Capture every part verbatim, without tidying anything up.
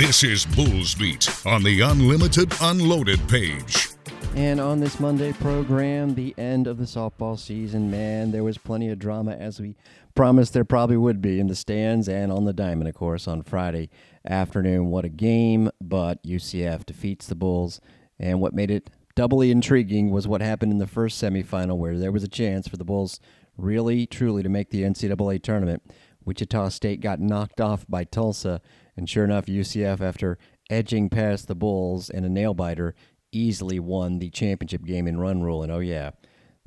This is Bulls Beat on the Unlimited Unloaded page. And on this Monday program, the end of the softball season, man, there was plenty of drama, as we promised there probably would be, in the stands and on the diamond, of course, on Friday afternoon. What a game, but U C F defeats the Bulls. And what made it doubly intriguing was what happened in the first semifinal, where there was a chance for the Bulls really, truly to make the N C double A tournament. Wichita State got knocked off by Tulsa. And sure enough, U C F, after edging past the Bulls and a nail-biter, easily won the championship game in run rule. And, oh, yeah,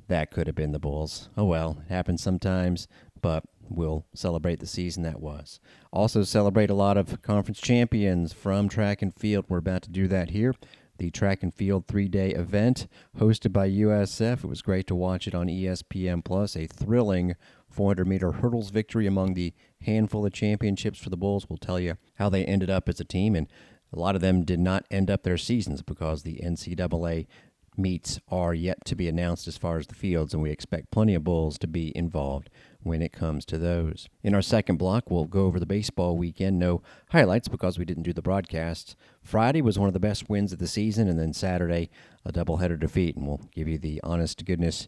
that could have been the Bulls. Oh, well, it happens sometimes, but we'll celebrate the season that was. Also celebrate a lot of conference champions from track and field. We're about to do that here. The track and field three-day event hosted by U S F. It was great to watch it on E S P N plus, a thrilling four hundred meter hurdles victory among the handful of championships for the Bulls. We'll tell you how they ended up as a team, and a lot of them did not end up their seasons because the N C double A meets are yet to be announced as far as the fields, and we expect plenty of Bulls to be involved when it comes to those. In our second block, we'll go over the baseball weekend. No highlights because we didn't do the broadcasts. Friday was one of the best wins of the season, and then Saturday, a doubleheader defeat, and we'll give you the honest-to-goodness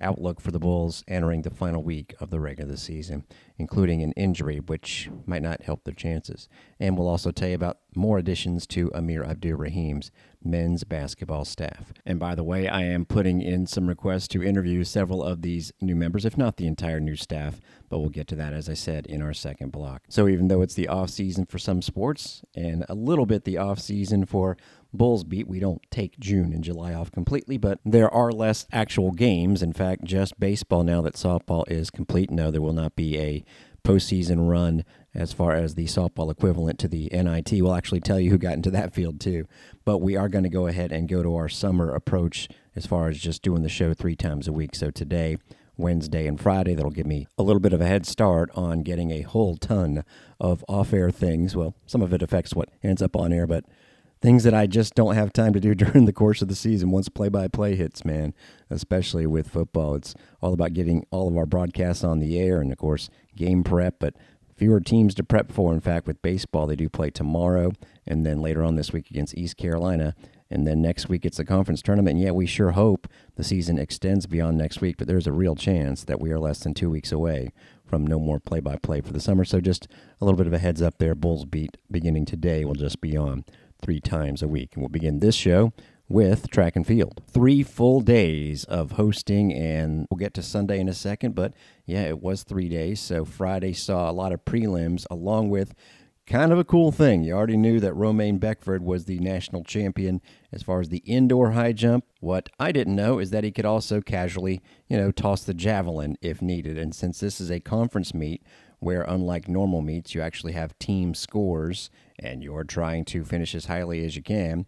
outlook for the Bulls entering the final week of the regular season, including an injury which might not help their chances. And we'll also tell you about more additions to Amir Abdur-Rahim's men's basketball staff. And by the way, I am putting in some requests to interview several of these new members, if not the entire new staff, but we'll get to that, as I said, in our second block. So even though it's the off-season for some sports and a little bit the off-season for Bulls Beat, we don't take June and July off completely, but there are less actual games. In fact, just baseball now that softball is complete. No, there will not be a postseason run as far as the softball equivalent to the N I T. We'll actually tell you who got into that field too. But we are going to go ahead and go to our summer approach as far as just doing the show three times a week. So today, Wednesday, and Friday, that'll give me a little bit of a head start on getting a whole ton of off-air things. Well, some of it affects what ends up on air, but things that I just don't have time to do during the course of the season once play-by-play hits, man, especially with football. It's all about getting all of our broadcasts on the air and, of course, game prep, but fewer teams to prep for. In fact, with baseball, they do play tomorrow and then later on this week against East Carolina. And then next week, it's the conference tournament. And yeah, we sure hope the season extends beyond next week, but there's a real chance that we are less than two weeks away from no more play-by-play for the summer. So just a little bit of a heads up there. Bulls Beat beginning today will just be on three times a week. And we'll begin this show with track and field. Three full days of hosting, and we'll get to Sunday in a second, but yeah, it was three days. So Friday saw a lot of prelims along with kind of a cool thing. You already knew that Romain Beckford was the national champion as far as the indoor high jump. What I didn't know is that he could also casually, you know, toss the javelin if needed. And since this is a conference meet, where unlike normal meets, you actually have team scores and you're trying to finish as highly as you can,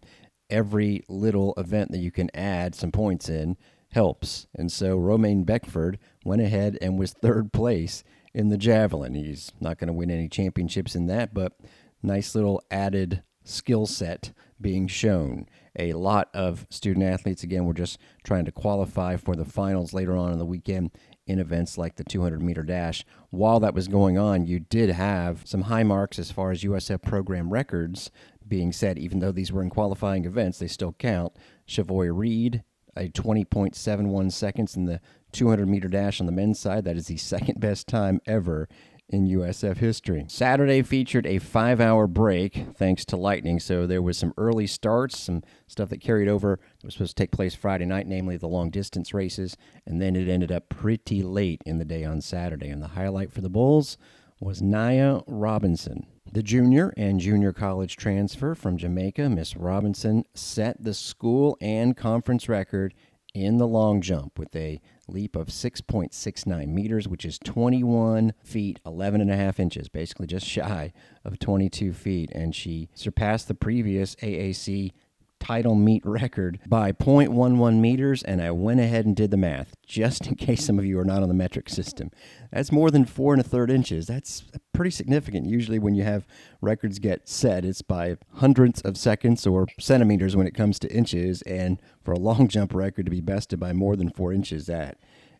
every little event that you can add some points in helps. And so Romain Beckford went ahead and was third place in the javelin. He's not going to win any championships in that, but nice little added skill set being shown. A lot of student-athletes, again, were just trying to qualify for the finals later on in the weekend in events like the two hundred meter dash. While that was going on, you did have some high marks as far as U S F program records being set. Even though these were in qualifying events, they still count. Chavoy Reed, a twenty point seven one seconds in the two hundred meter dash on the men's side. That is the second best time ever in U S F history. Saturday featured a five-hour break thanks to lightning, so there was some early starts, some stuff that carried over that was supposed to take place Friday night, namely the long-distance races, and then it ended up pretty late in the day on Saturday. And the highlight for the Bulls was Nia Robinson, the junior and junior college transfer from Jamaica. Miss Robinson set the school and conference record in the long jump with a leap of six point six nine meters, which is twenty-one feet, eleven and a half inches, basically just shy of twenty-two feet. And she surpassed the previous A A C title meet record by zero point one one meters. And I went ahead and did the math, just in case some of you are not on the metric system. That's more than four and a third inches. That's pretty significant. Usually when you have records get set, it's by hundredths of seconds or centimeters when it comes to inches. And for a long jump record to be bested by more than four inches, that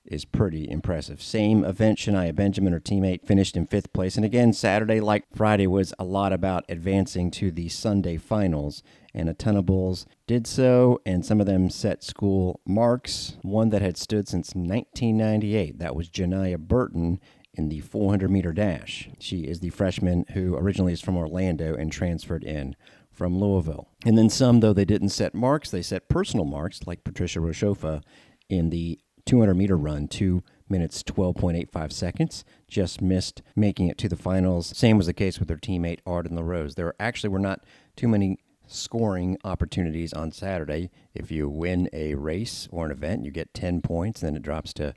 is pretty impressive. Same event, Shania Benjamin, her teammate, finished in fifth place. And again, Saturday, like Friday, was a lot about advancing to the Sunday finals. And a ton of Bulls did so, and some of them set school marks. One that had stood since nineteen ninety-eight, that was Janiah Burton in the four hundred meter dash. She is the freshman who originally is from Orlando and transferred in from Louisville. And then some, though they didn't set marks, they set personal marks, like Patricia Rochopha in the two hundred meter run, two minutes, twelve point eight five seconds, just missed making it to the finals. Same was the case with her teammate, Arden LaRose. There actually were not too many scoring opportunities on Saturday. If you win a race or an event, you get ten points, then it drops to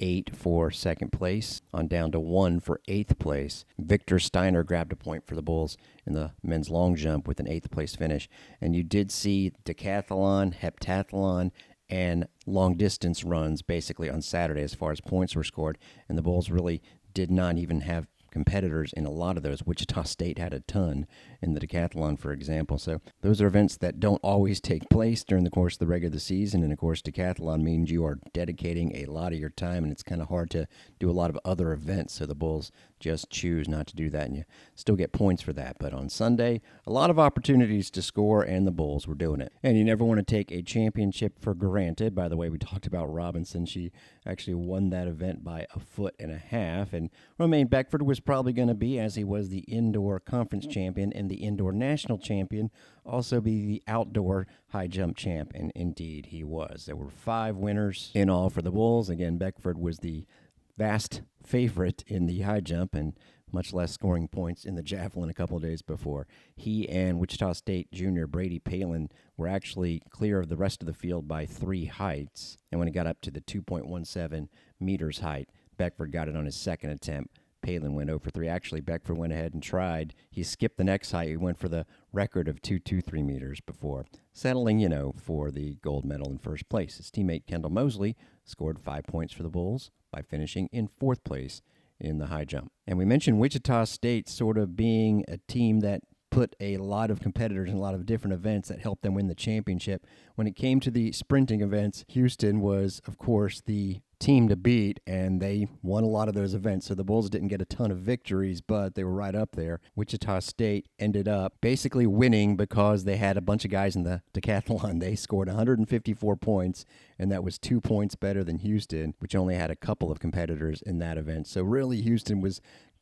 eight for second place, on down to one for eighth place. Victor Steiner grabbed a point for the Bulls in the men's long jump with an eighth place finish. And you did see decathlon, heptathlon, and long distance runs basically on Saturday as far as points were scored. And the Bulls really did not even have competitors in a lot of those. Wichita State had a ton in the decathlon, for example. So those are events that don't always take place during the course of the regular season. And of course, decathlon means you are dedicating a lot of your time, and it's kind of hard to do a lot of other events. So the Bulls just choose not to do that, and you still get points for that. But on Sunday, a lot of opportunities to score, and the Bulls were doing it. And you never want to take a championship for granted. By the way, we talked about Robinson. She actually won that event by a foot and a half. And Romain Beckford was probably going to be, as he was the indoor conference champion and the indoor national champion, also be the outdoor high jump champ, and indeed he was. There were five winners in all for the Bulls. Again, Beckford was the vast favorite in the high jump and much less scoring points in the javelin a couple of days before. He and Wichita State junior Brady Palin were actually clear of the rest of the field by three heights, and when it got up to the two point one seven meters height, Beckford got it on his second attempt. Palin went oh for three. Actually, Beckford went ahead and tried. He skipped the next height. He went for the record of two twenty-three meters before settling, you know, for the gold medal in first place. His teammate Kendall Mosley scored five points for the Bulls by finishing in fourth place in the high jump. And we mentioned Wichita State sort of being a team that put a lot of competitors in a lot of different events that helped them win the championship. When it came to the sprinting events, Houston was, of course, the team to beat, and they won a lot of those events. So the Bulls didn't get a ton of victories, but they were right up there. Wichita State ended up basically winning because they had a bunch of guys in the decathlon. They scored one hundred fifty-four points, and that was two points better than Houston, which only had a couple of competitors in that event. So really, Houston was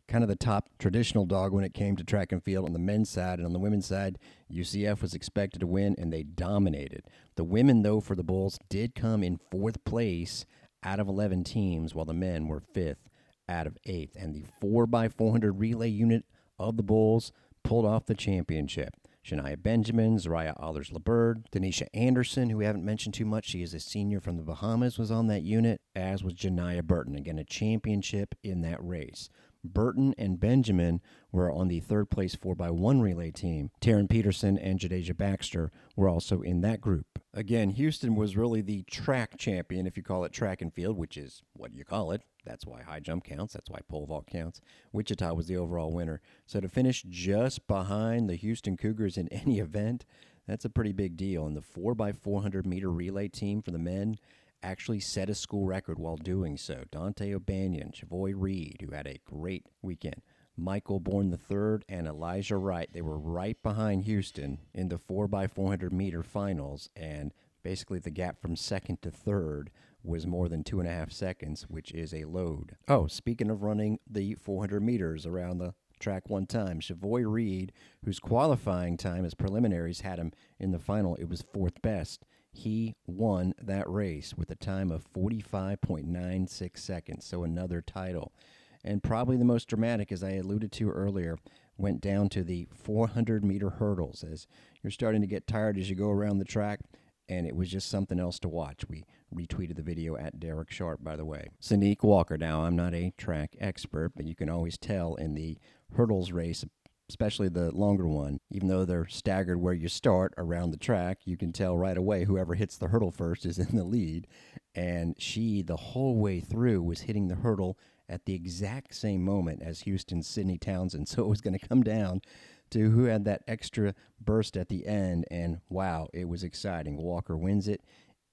kind of the top traditional dog when it came to track and field on the men's side. And on the women's side, U C F was expected to win, and they dominated. The women, though, for the Bulls did come in fourth place out of eleven teams, while the men were fifth out of eighth. And the four by four hundred relay unit of the Bulls pulled off the championship. Shania Benjamin, Zariah Alders-Liburd, Denisha Anderson, who we haven't mentioned too much, she is a senior from the Bahamas, was on that unit, as was Janiah Burton. Again, a championship in that race. Burton and Benjamin were on the third-place four by one relay team. Taryn Peterson and Jadeja Baxter were also in that group. Again, Houston was really the track champion, if you call it track and field, which is what you call it. That's why high jump counts. That's why pole vault counts. Wichita was the overall winner. So to finish just behind the Houston Cougars in any event, that's a pretty big deal. And the four by four hundred meter relay team for the men actually set a school record while doing so. Dante O'Banion, Chavoy Reed, who had a great weekend, Michael Bourne the third, and Elijah Wright, they were right behind Houston in the four by four hundred meter finals, and basically the gap from second to third was more than two and a half seconds, which is a load. Oh, speaking of running the four hundred meters around the track one time, Chavoy Reed, whose qualifying time as preliminaries had him in the final, it was fourth best. He won that race with a time of forty-five point nine six seconds, so another title. And probably the most dramatic, as I alluded to earlier, went down to the four hundred meter hurdles, as you're starting to get tired as you go around the track, and it was just something else to watch. We retweeted the video at Derek Sharp, by the way. Sanique Walker. Now, I'm not a track expert, but you can always tell in the hurdles race, especially the longer one, even though they're staggered where you start around the track, you can tell right away whoever hits the hurdle first is in the lead. And she, the whole way through, was hitting the hurdle at the exact same moment as Houston's Sydney Townsend. So it was going to come down to who had that extra burst at the end. And wow, it was exciting. Walker wins it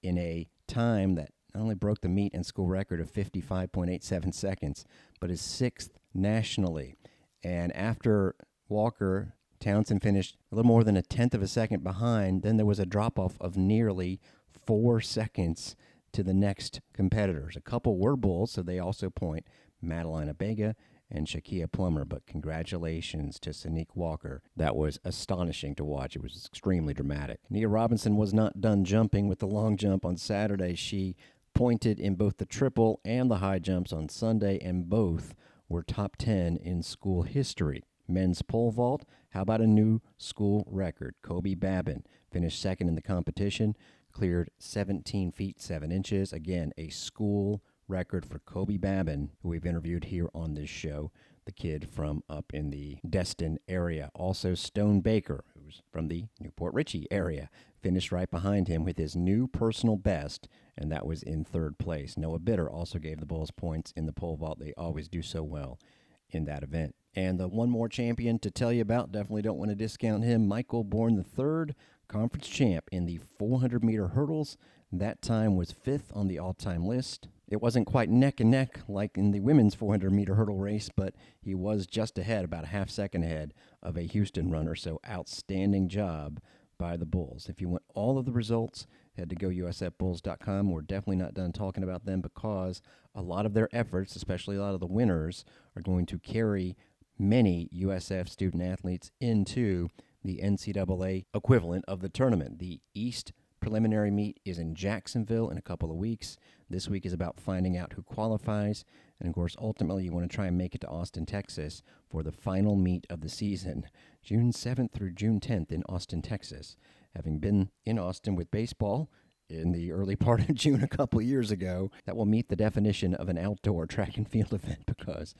in a time that not only broke the meet and school record of fifty-five point eight seven seconds, but is sixth nationally. And after Walker, Townsend finished a little more than a tenth of a second behind. Then there was a drop-off of nearly four seconds to the next competitors. A couple were Bulls, so they also point Madeline Abega and Shakia Plummer. But congratulations to Sanique Walker. That was astonishing to watch. It was extremely dramatic. Nia Robinson was not done jumping with the long jump on Saturday. She pointed in both the triple and the high jumps on Sunday, and both were top ten in school history. Men's pole vault, how about a new school record? Kobe Babbin finished second in the competition, cleared seventeen feet seven inches. Again, a school record for Kobe Babbin, who we've interviewed here on this show, the kid from up in the Destin area. Also, Stone Baker, who's from the Newport Richey area, finished right behind him with his new personal best, and that was in third place. Noah Bitter also gave the Bulls points in the pole vault. They always do so well in that event. And the one more champion to tell you about, definitely don't want to discount him, Michael Bourne the third, conference champ in the four hundred meter hurdles. That time was fifth on the all-time list. It wasn't quite neck and neck like in the women's four hundred meter hurdle race, but he was just ahead, about a half second ahead of a Houston runner. So outstanding job by the Bulls. If you want all of the results, head to go U S F bulls dot com. We're definitely not done talking about them because a lot of their efforts, especially a lot of the winners, are going to carry many U S F student athletes into the N C double A equivalent of the tournament. The East preliminary meet is in Jacksonville in a couple of weeks. This week is about finding out who qualifies. And, of course, ultimately you want to try and make it to Austin, Texas for the final meet of the season, June seventh through June tenth in Austin, Texas. Having been in Austin with baseball in the early part of June a couple of years ago, that will meet the definition of an outdoor track and field event because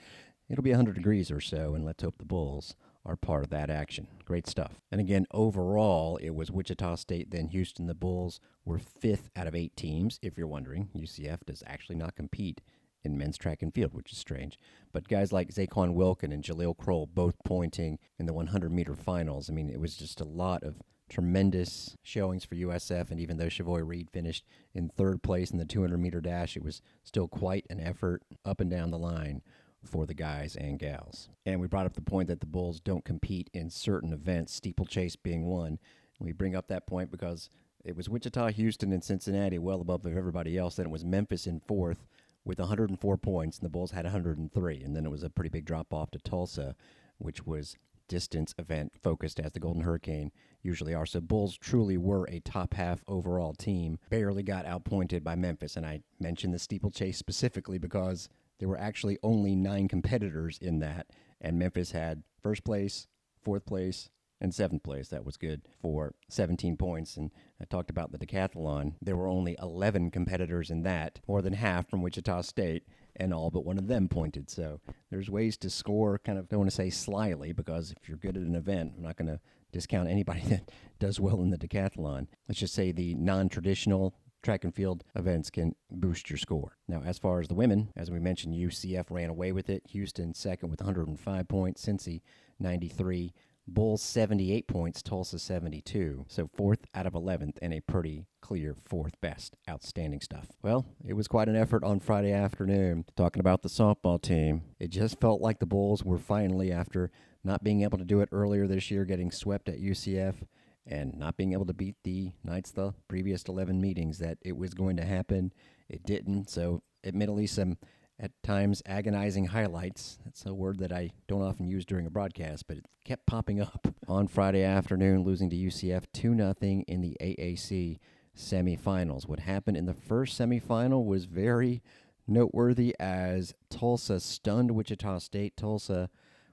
it'll be one hundred degrees or so, and let's hope the Bulls are part of that action. Great stuff. And again, overall, it was Wichita State, then Houston. The Bulls were fifth out of eight teams, if you're wondering. U C F does actually not compete in men's track and field, which is strange. But guys like Zaquan Wilkin and Jaleel Kroll both pointing in the one hundred meter finals. I mean, it was just a lot of tremendous showings for U S F, and even though Chavoy Reed finished in third place in the two hundred meter dash, it was still quite an effort up and down the line for the guys and gals. And we brought up the point that the Bulls don't compete in certain events, steeplechase being one. We bring up that point because it was Wichita, Houston, and Cincinnati well above everybody else. Then it was Memphis in fourth with one hundred four points, and the Bulls had one hundred three. And then it was a pretty big drop-off to Tulsa, which was distance event focused as the Golden Hurricane usually are. So Bulls truly were a top half overall team. Barely got outpointed by Memphis, and I mentioned the steeplechase specifically because there were actually only nine competitors in that, and Memphis had first place, fourth place, and seventh place. That was good for seventeen points, and I talked about the decathlon. There were only eleven competitors in that, more than half from Wichita State, and all but one of them pointed. So there's ways to score, kind of, don't want to say slyly, because if you're good at an event, I'm not going to discount anybody that does well in the decathlon. Let's just say the non-traditional track and field events can boost your score. Now, as far as the women, as we mentioned, U C F ran away with it. Houston second with one hundred five points, Cincy ninety-three, Bulls seventy-eight points, Tulsa seventy-two. So fourth out of eleventh and a pretty clear fourth best. Outstanding stuff. Well, it was quite an effort on Friday afternoon talking about the softball team. It just felt like the Bulls were finally, after not being able to do it earlier this year, getting swept at U C F, and not being able to beat the Knights the previous eleven meetings, that it was going to happen. It didn't. So admittedly, some at times agonizing highlights. That's a word that I don't often use during a broadcast, but it kept popping up. On Friday afternoon, losing to U C F two nothing in the A A C semifinals. What happened in the first semifinal was very noteworthy as Tulsa stunned Wichita State. Tulsa,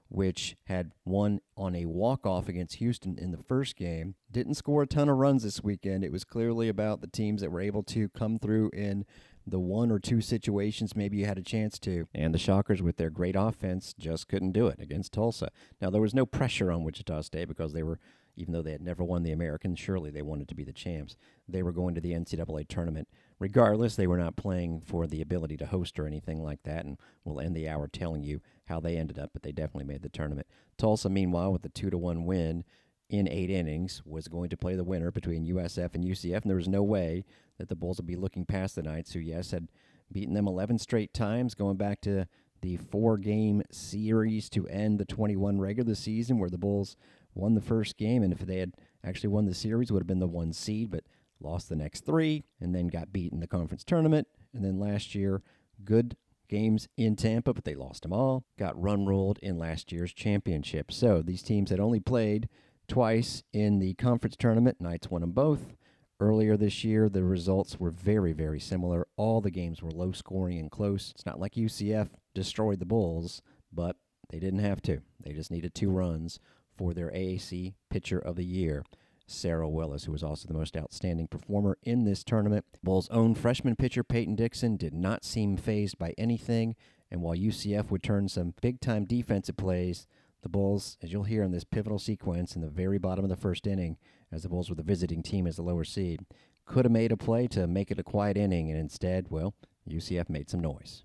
which had won on a walk-off against Houston in the first game, didn't score a ton of runs this weekend. It was clearly about the teams that were able to come through in the one or two situations maybe you had a chance to. And the Shockers, with their great offense, just couldn't do it against Tulsa. Now, there was no pressure on Wichita State because they were, even though they had never won the American, surely they wanted to be the champs. They were going to the N C double A tournament. Regardless, they were not playing for the ability to host or anything like that, and we'll end the hour telling you how they ended up, but they definitely made the tournament. Tulsa, meanwhile, with a two to one win, in eight innings was going to play the winner between U S F and U C F, and there was no way that the Bulls would be looking past the Knights, who, yes, had beaten them eleven straight times, going back to the four-game series to end the twenty-one regular season, where the Bulls won the first game, and if they had actually won the series, would have been the one seed, but lost the next three, and then got beat in the conference tournament. And then last year, good games in Tampa, but they lost them all, got run-ruled in last year's championship. So these teams had only played twice in the conference tournament. Knights won them both. Earlier this year, the results were very, very similar. All the games were low-scoring and close. It's not like U C F destroyed the Bulls, but they didn't have to. They just needed two runs for their A A C Pitcher of the Year, Sarah Willis, who was also the most outstanding performer in this tournament. Bulls' own freshman pitcher, Peyton Dixon, did not seem fazed by anything, and while U C F would turn some big-time defensive plays, the Bulls, as you'll hear in this pivotal sequence in the very bottom of the first inning, as the Bulls were the visiting team as the lower seed, could have made a play to make it a quiet inning, and instead, well, U C F made some noise.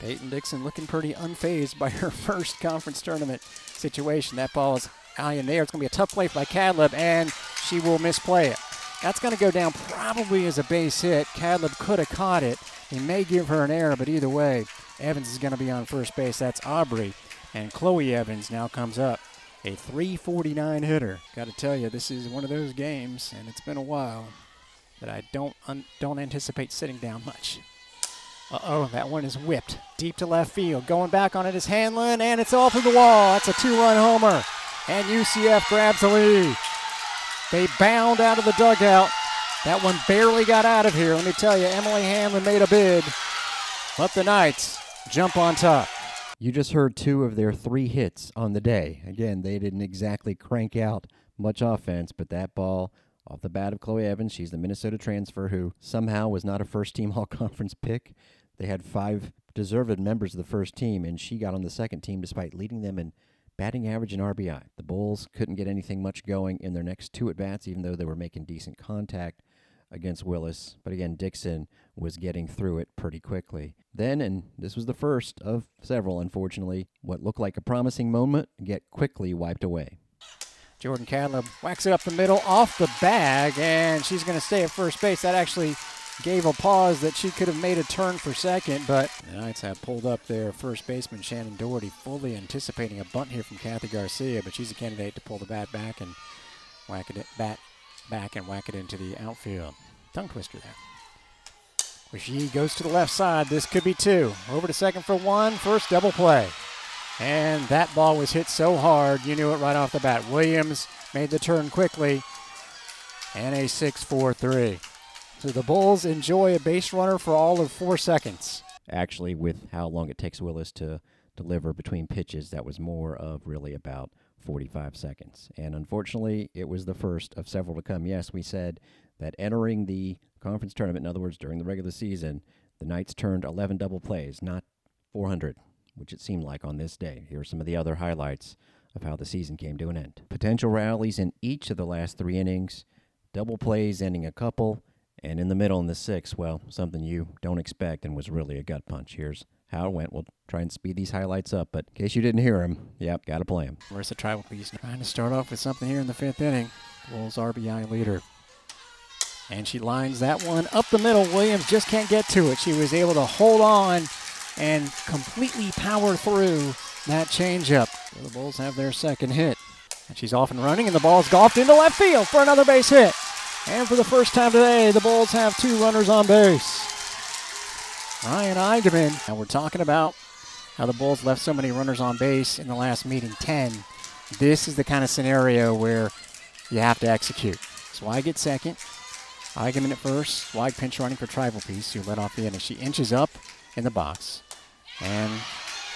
Peyton Dixon looking pretty unfazed by her first conference tournament situation. That ball is high in there. It's going to be a tough play by Cadleb, and she will misplay it. That's going to go down probably as a base hit. Cadleb could have caught it. He may give her an error, but either way, Evans is going to be on first base. That's Aubrey, and Chloe Evans now comes up. A three forty-nine hitter. Got to tell you, this is one of those games, and it's been a while, that I don't un- don't anticipate sitting down much. Uh-oh, that one is whipped deep to left field. Going back on it is Hanlon, and it's all through the wall. That's a two-run homer, and U C F grabs the lead. They bound out of the dugout. That one barely got out of here. Let me tell you, Emily Hanlon made a bid, but the Knights jump on top. You just heard two of their three hits on the day. Again, they didn't exactly crank out much offense, but that ball off the bat of Chloe Evans, she's the Minnesota transfer who somehow was not a first-team All-Conference pick. They had five deserved members of the first team, and she got on the second team despite leading them in batting average and R B I. The Bulls couldn't get anything much going in their next two at-bats, even though they were making decent contact against Willis. But again, Dixon was getting through it pretty quickly. Then, and this was the first of several, unfortunately, what looked like a promising moment get quickly wiped away. Jordan Cadleb whacks it up the middle off the bag, and she's going to stay at first base. That actually gave a pause that she could have made a turn for second, but the Knights have pulled up their first baseman, Shannon Doherty, fully anticipating a bunt here from Kathy Garcia, but she's a candidate to pull the bat back and whack it bat back and whack it into the outfield. Tongue twister there. She goes to the left side. This could be two. Over to second for one. First double play. And that ball was hit so hard, you knew it right off the bat. Williams made the turn quickly. And a six four three. So the Bulls enjoy a base runner for all of four seconds. Actually, with how long it takes Willis to deliver between pitches, that was more of really about forty-five seconds. And unfortunately, it was the first of several to come. Yes, we said that entering the conference tournament, in other words, during the regular season, the Knights turned eleven double plays, not four hundred, which it seemed like on this day. Here are some of the other highlights of how the season came to an end. Potential rallies in each of the last three innings, double plays ending a couple, and in the middle in the sixth, well, something you don't expect and was really a gut punch. Here's how it went. We'll try and speed these highlights up, but in case you didn't hear them, yep, got to play them. Marissa Tribal-Pease trying to start off with something here in the fifth inning. Bulls R B I leader. And she lines that one up the middle. Williams just can't get to it. She was able to hold on and completely power through that changeup. So the Bulls have their second hit. And she's off and running, and the ball's golfed into left field for another base hit. And for the first time today, the Bulls have two runners on base. Ryan Eigenman. And we're talking about how the Bulls left so many runners on base in the last meeting, ten. This is the kind of scenario where you have to execute. Swag at second. Eigenman at first, Swag pinch running for Tribal-Pease, who led off the inning. She inches up in the box, and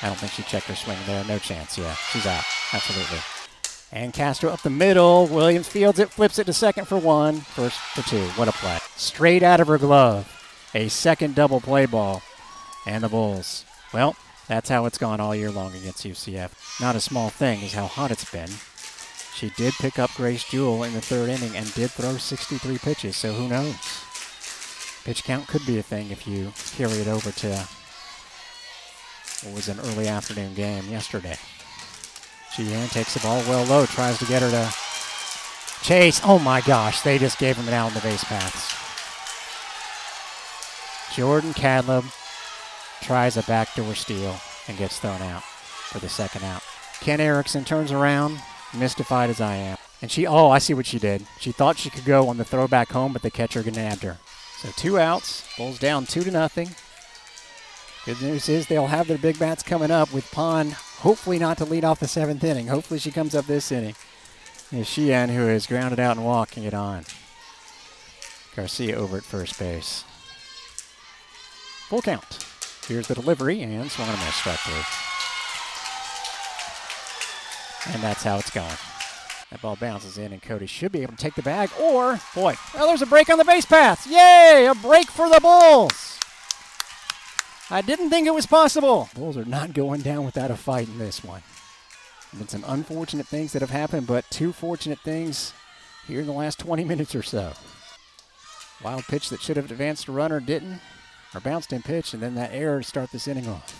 I don't think she checked her swing there. No chance, yeah, she's out, absolutely. And Castro up the middle. Williams fields it, flips it to second for one, first for two. What a play. Straight out of her glove, a second double play ball, and the Bulls. Well, that's how it's gone all year long against U C F. Not a small thing is how hot it's been. She did pick up Grace Jewell in the third inning and did throw sixty-three pitches, so who knows? Pitch count could be a thing if you carry it over to what was an early afternoon game yesterday. Sheehan takes the ball well low, tries to get her to Chase, oh my gosh, they just gave him an out in the base pass. Jordan Cadle tries a backdoor steal and gets thrown out for the second out. Ken Erickson turns around, mystified as I am. And she, oh, I see what she did. She thought she could go on the throw back home, but the catcher nabbed her. So two outs, Bulls down two to nothing. Good news is they'll have their big bats coming up with Pond, hopefully not to lead off the seventh inning. Hopefully she comes up this inning. It's Sheehan who is grounded out and walking it on. Garcia over at first base. Full count. Here's the delivery, and swung and a miss right through. And that's how it's going. That ball bounces in, and Cody should be able to take the bag, or, boy, well, there's a break on the base path. Yay, a break for the Bulls. I didn't think it was possible. Bulls are not going down without a fight in this one. There's been some unfortunate things that have happened, but two fortunate things here in the last twenty minutes or so. Wild pitch that should have advanced a runner didn't, or bounced in pitch, and then that error to start this inning off.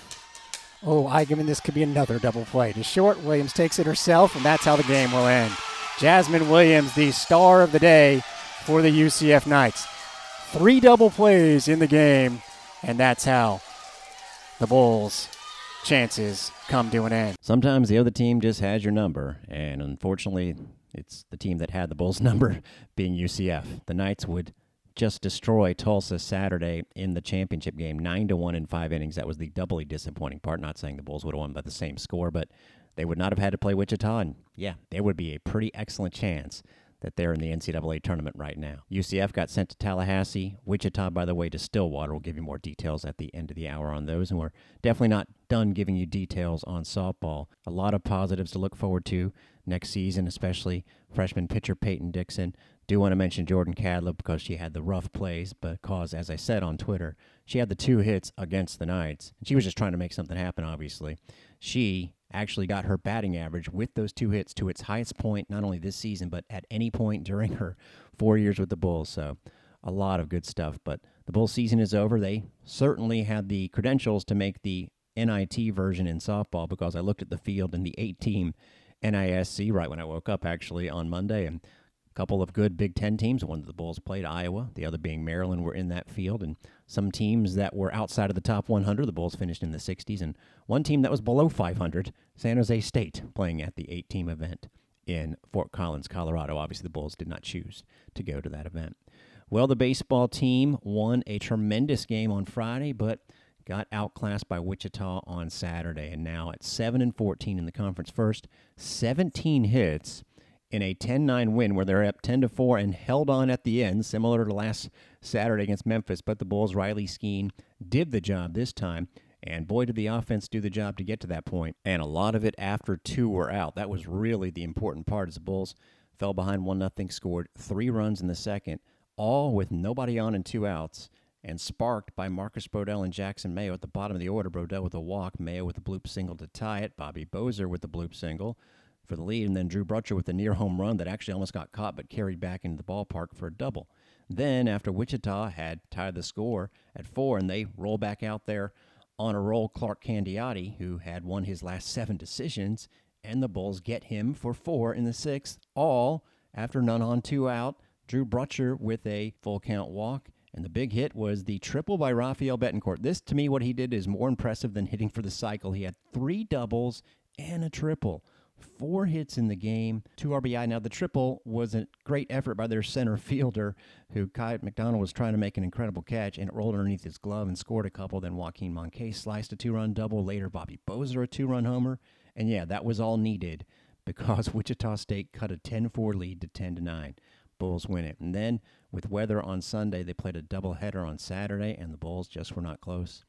Oh, I mean, this could be another double play. To short, Williams takes it herself, and that's how the game will end. Jasmine Williams, the star of the day for the U C F Knights. Three double plays in the game, and that's how the Bulls' chances come to an end. Sometimes the other team just has your number, and unfortunately, it's the team that had the Bulls' number being U C F. The Knights would just destroy Tulsa Saturday in the championship game, nine to one in five innings. That was the doubly disappointing part, not saying the Bulls would have won by the same score, but they would not have had to play Wichita, and yeah, there would be a pretty excellent chance that they're in the N C double A tournament right now. U C F got sent to Tallahassee. Wichita, by the way, to Stillwater. We'll give you more details at the end of the hour on those, and we're definitely not done giving you details on softball. A lot of positives to look forward to next season, especially freshman pitcher Peyton Dixon. Do want to mention Jordan Cadle because she had the rough plays, because, as I said on Twitter, she had the two hits against the Knights. She was just trying to make something happen, obviously. She actually got her batting average with those two hits to its highest point, not only this season, but at any point during her four years with the Bulls. So a lot of good stuff. But the Bulls season is over. They certainly had the credentials to make the N I T version in softball, because I looked at the field in the eight-team N I S C right when I woke up, actually, on Monday, and couple of good Big Ten teams. One of the Bulls played Iowa, the other being Maryland, were in that field, and some teams that were outside of the top one hundred, the Bulls finished in the sixties, and one team that was below five hundred, San Jose State, playing at the eight-team event in Fort Collins, Colorado. Obviously, the Bulls did not choose to go to that event. Well, the baseball team won a tremendous game on Friday, but got outclassed by Wichita on Saturday, and now at seven and fourteen in the conference first, seventeen hits, in a ten nine win where they're up ten to four and held on at the end, similar to last Saturday against Memphis. But the Bulls' Riley Skeen did the job this time, and boy, did the offense do the job to get to that point. And a lot of it after two were out. That was really the important part, as the Bulls fell behind one nothing, scored three runs in the second, all with nobody on and two outs, and sparked by Marcus Brodell and Jackson Mayo at the bottom of the order. Brodell with a walk, Mayo with a bloop single to tie it, Bobby Bozer with a bloop single for the lead, and then Drew Brutcher with a near home run that actually almost got caught but carried back into the ballpark for a double. Then, after Wichita had tied the score at four and they roll back out there on a roll, Clark Candiotti, who had won his last seven decisions, and the Bulls get him for four in the sixth, all after none on, two out. Drew Brutcher with a full count walk, and the big hit was the triple by Rafael Betancourt. This, to me, what he did is more impressive than hitting for the cycle. He had three doubles and a triple. Four hits in the game, two R B I. Now, the triple was a great effort by their center fielder, who Kyatt McDonald was trying to make an incredible catch, and it rolled underneath his glove and scored a couple. Then Joaquin Moncay sliced a two-run double. Later, Bobby Bozer, a two-run homer. And, yeah, that was all needed because Wichita State cut a ten four lead to ten to nine. Bulls win it. And then, with weather on Sunday, they played a doubleheader on Saturday, and the Bulls just were not close.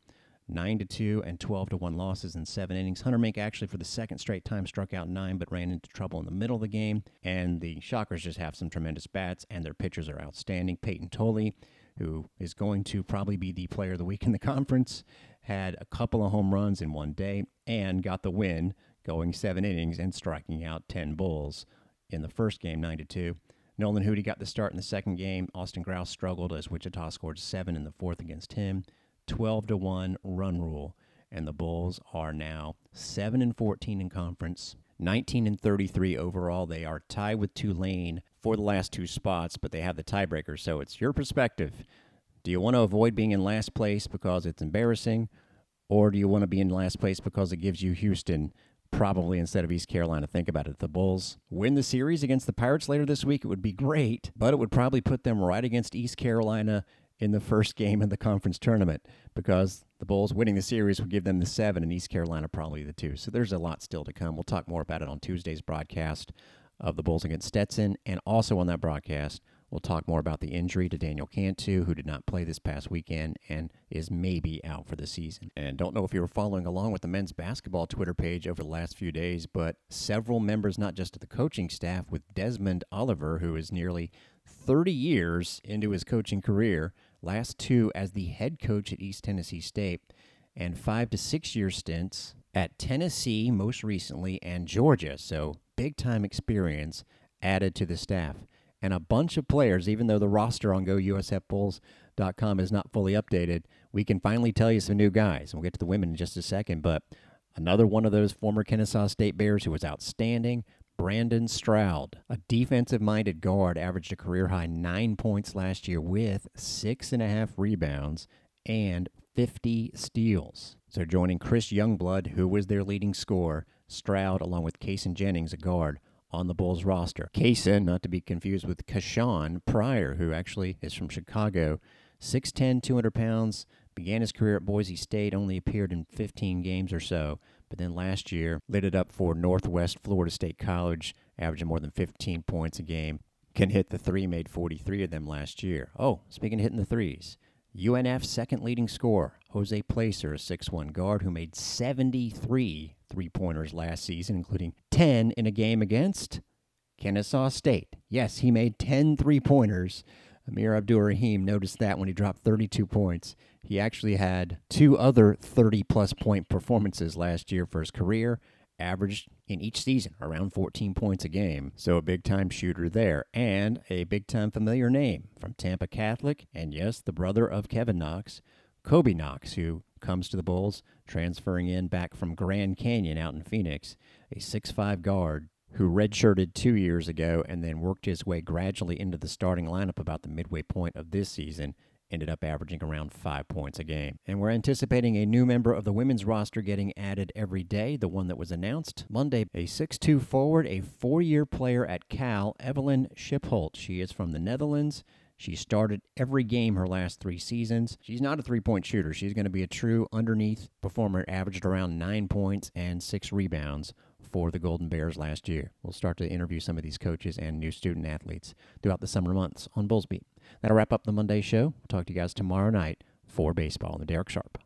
nine to two and twelve to one losses in seven innings. Hunter Mink actually for the second straight time struck out nine but ran into trouble in the middle of the game. And the Shockers just have some tremendous bats, and their pitchers are outstanding. Peyton Tolley, who is going to probably be the player of the week in the conference, had a couple of home runs in one day and got the win, going seven innings and striking out ten Bulls in the first game, nine to two. Nolan Hootie got the start in the second game. Austin Grouse struggled as Wichita scored seven in the fourth against him. twelve to one run rule, and the Bulls are now seven and fourteen in conference, nineteen and thirty-three overall. They are tied with Tulane for the last two spots, but they have the tiebreaker, so it's your perspective. Do you want to avoid being in last place because it's embarrassing, or do you want to be in last place because it gives you Houston probably instead of East Carolina? Think about it. If the Bulls win the series against the Pirates later this week, it would be great, but it would probably put them right against East Carolina in the first game of the conference tournament, because the Bulls winning the series would give them the seven and East Carolina probably the two. So there's a lot still to come. We'll talk more about it on Tuesday's broadcast of the Bulls against Stetson, and also on that broadcast, we'll talk more about the injury to Daniel Cantu, who did not play this past weekend and is maybe out for the season. And don't know if you were following along with the men's basketball Twitter page over the last few days, but several members, not just of the coaching staff, with Desmond Oliver, who is nearly thirty years into his coaching career, last two as the head coach at East Tennessee State, and five to six year stints at Tennessee most recently and Georgia. So big time experience added to the staff. And a bunch of players, even though the roster on go U S F bulls dot com is not fully updated, we can finally tell you some new guys. And we'll get to the women in just a second. But another one of those former Kennesaw State Bears who was outstanding, Brandon Stroud, a defensive-minded guard, averaged a career-high nine points last year with six and a half rebounds and fifty steals. So joining Chris Youngblood, who was their leading scorer, Stroud, along with Kaysen Jennings, a guard, on the Bulls roster. Kaysen, not to be confused with Kashawn Pryor, who actually is from Chicago, six ten, two hundred pounds, began his career at Boise State, only appeared in fifteen games or so. But then last year, lit it up for Northwest Florida State College, averaging more than fifteen points a game. Can hit the three, made forty-three of them last year. Oh, speaking of hitting the threes, U N F's second leading scorer, Jose Placer, a six one guard who made seventy-three three-pointers last season, including ten in a game against Kennesaw State. Yes, he made ten three-pointers. Amir Abdul-Rahim noticed that when he dropped thirty-two points. He actually had two other thirty-plus point performances last year for his career, averaged in each season around fourteen points a game. So a big-time shooter there, and a big-time familiar name from Tampa Catholic, and yes, the brother of Kevin Knox, Kobe Knox, who comes to the Bulls, transferring in back from Grand Canyon out in Phoenix, a six five guard who redshirted two years ago and then worked his way gradually into the starting lineup about the midway point of this season, ended up averaging around five points a game. And we're anticipating a new member of the women's roster getting added every day, the one that was announced Monday, a six two forward, a four-year player at Cal, Evelyn Schipholt. She is from the Netherlands. She started every game her last three seasons. She's not a three-point shooter. She's going to be a true underneath performer, averaged around nine points and six rebounds for the Golden Bears last year. We'll start to interview some of these coaches and new student athletes throughout the summer months on Bulls Beat. That'll wrap up the Monday show. We'll talk to you guys tomorrow night for baseball. I'm Derek Sharp.